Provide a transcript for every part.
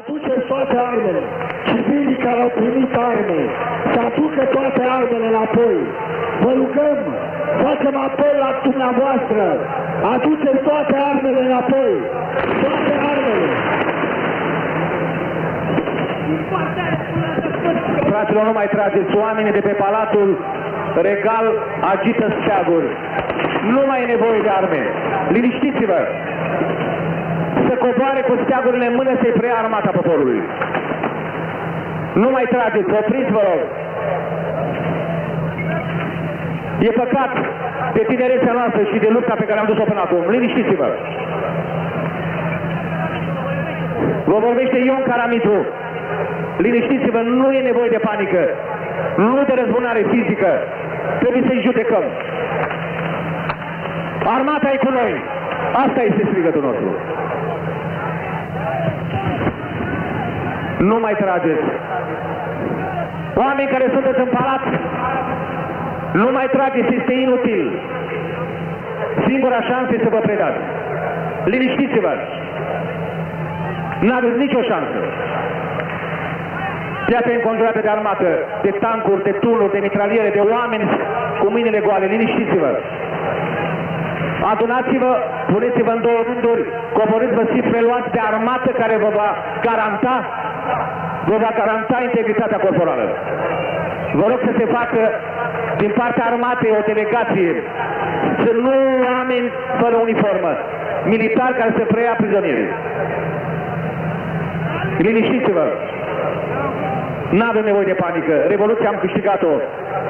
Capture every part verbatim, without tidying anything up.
Aduce toate armele, civilii care au primit arme, să aducă toate armele înapoi. Vă rugăm, facem apel la dumneavoastră, aducem toate armele înapoi, toate armele. Fraților, nu mai trageți, oamenii de pe Palatul Regal agită steaguri. Nu mai e nevoie de arme, liniștiți-vă. Să coboare cu steagurile în mână, să-i preia armata poporului. Nu mai trageți, opriți-vă, rog. E păcat de tinerețea noastră și de lupta pe care am dus-o până acum. Liniștiți-vă. Vă vorbește Ion Caramitru. Liniștiți-vă, nu e nevoie de panică, nu de răzbunare fizică. Trebuie să-i judecăm. Armata e cu noi. Asta este strigătul nostru. Nu mai trageți. Oameni care sunteți în palat, nu mai trageți, este inutil. Singura șansă este să vă predați. Liniștiți-vă. N-aveți nicio șansă. Piața e înconjurată de armată, de tancuri, de tunuri, de mitraliere, de oameni cu mâinile goale. Liniștiți-vă. Adunați-vă, puneți-vă în două rânduri, coborâți-vă și preluați de armată care vă va garanta, vă va garanta integritatea corporală. Vă rog să se facă din partea armatei o delegație, să nu oameni fără uniformă, militari care se preia prizonierii. Liniștiți-vă! N-avem nevoie de panică, revoluția am câștigat-o,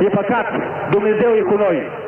e păcat, Dumnezeu e cu noi.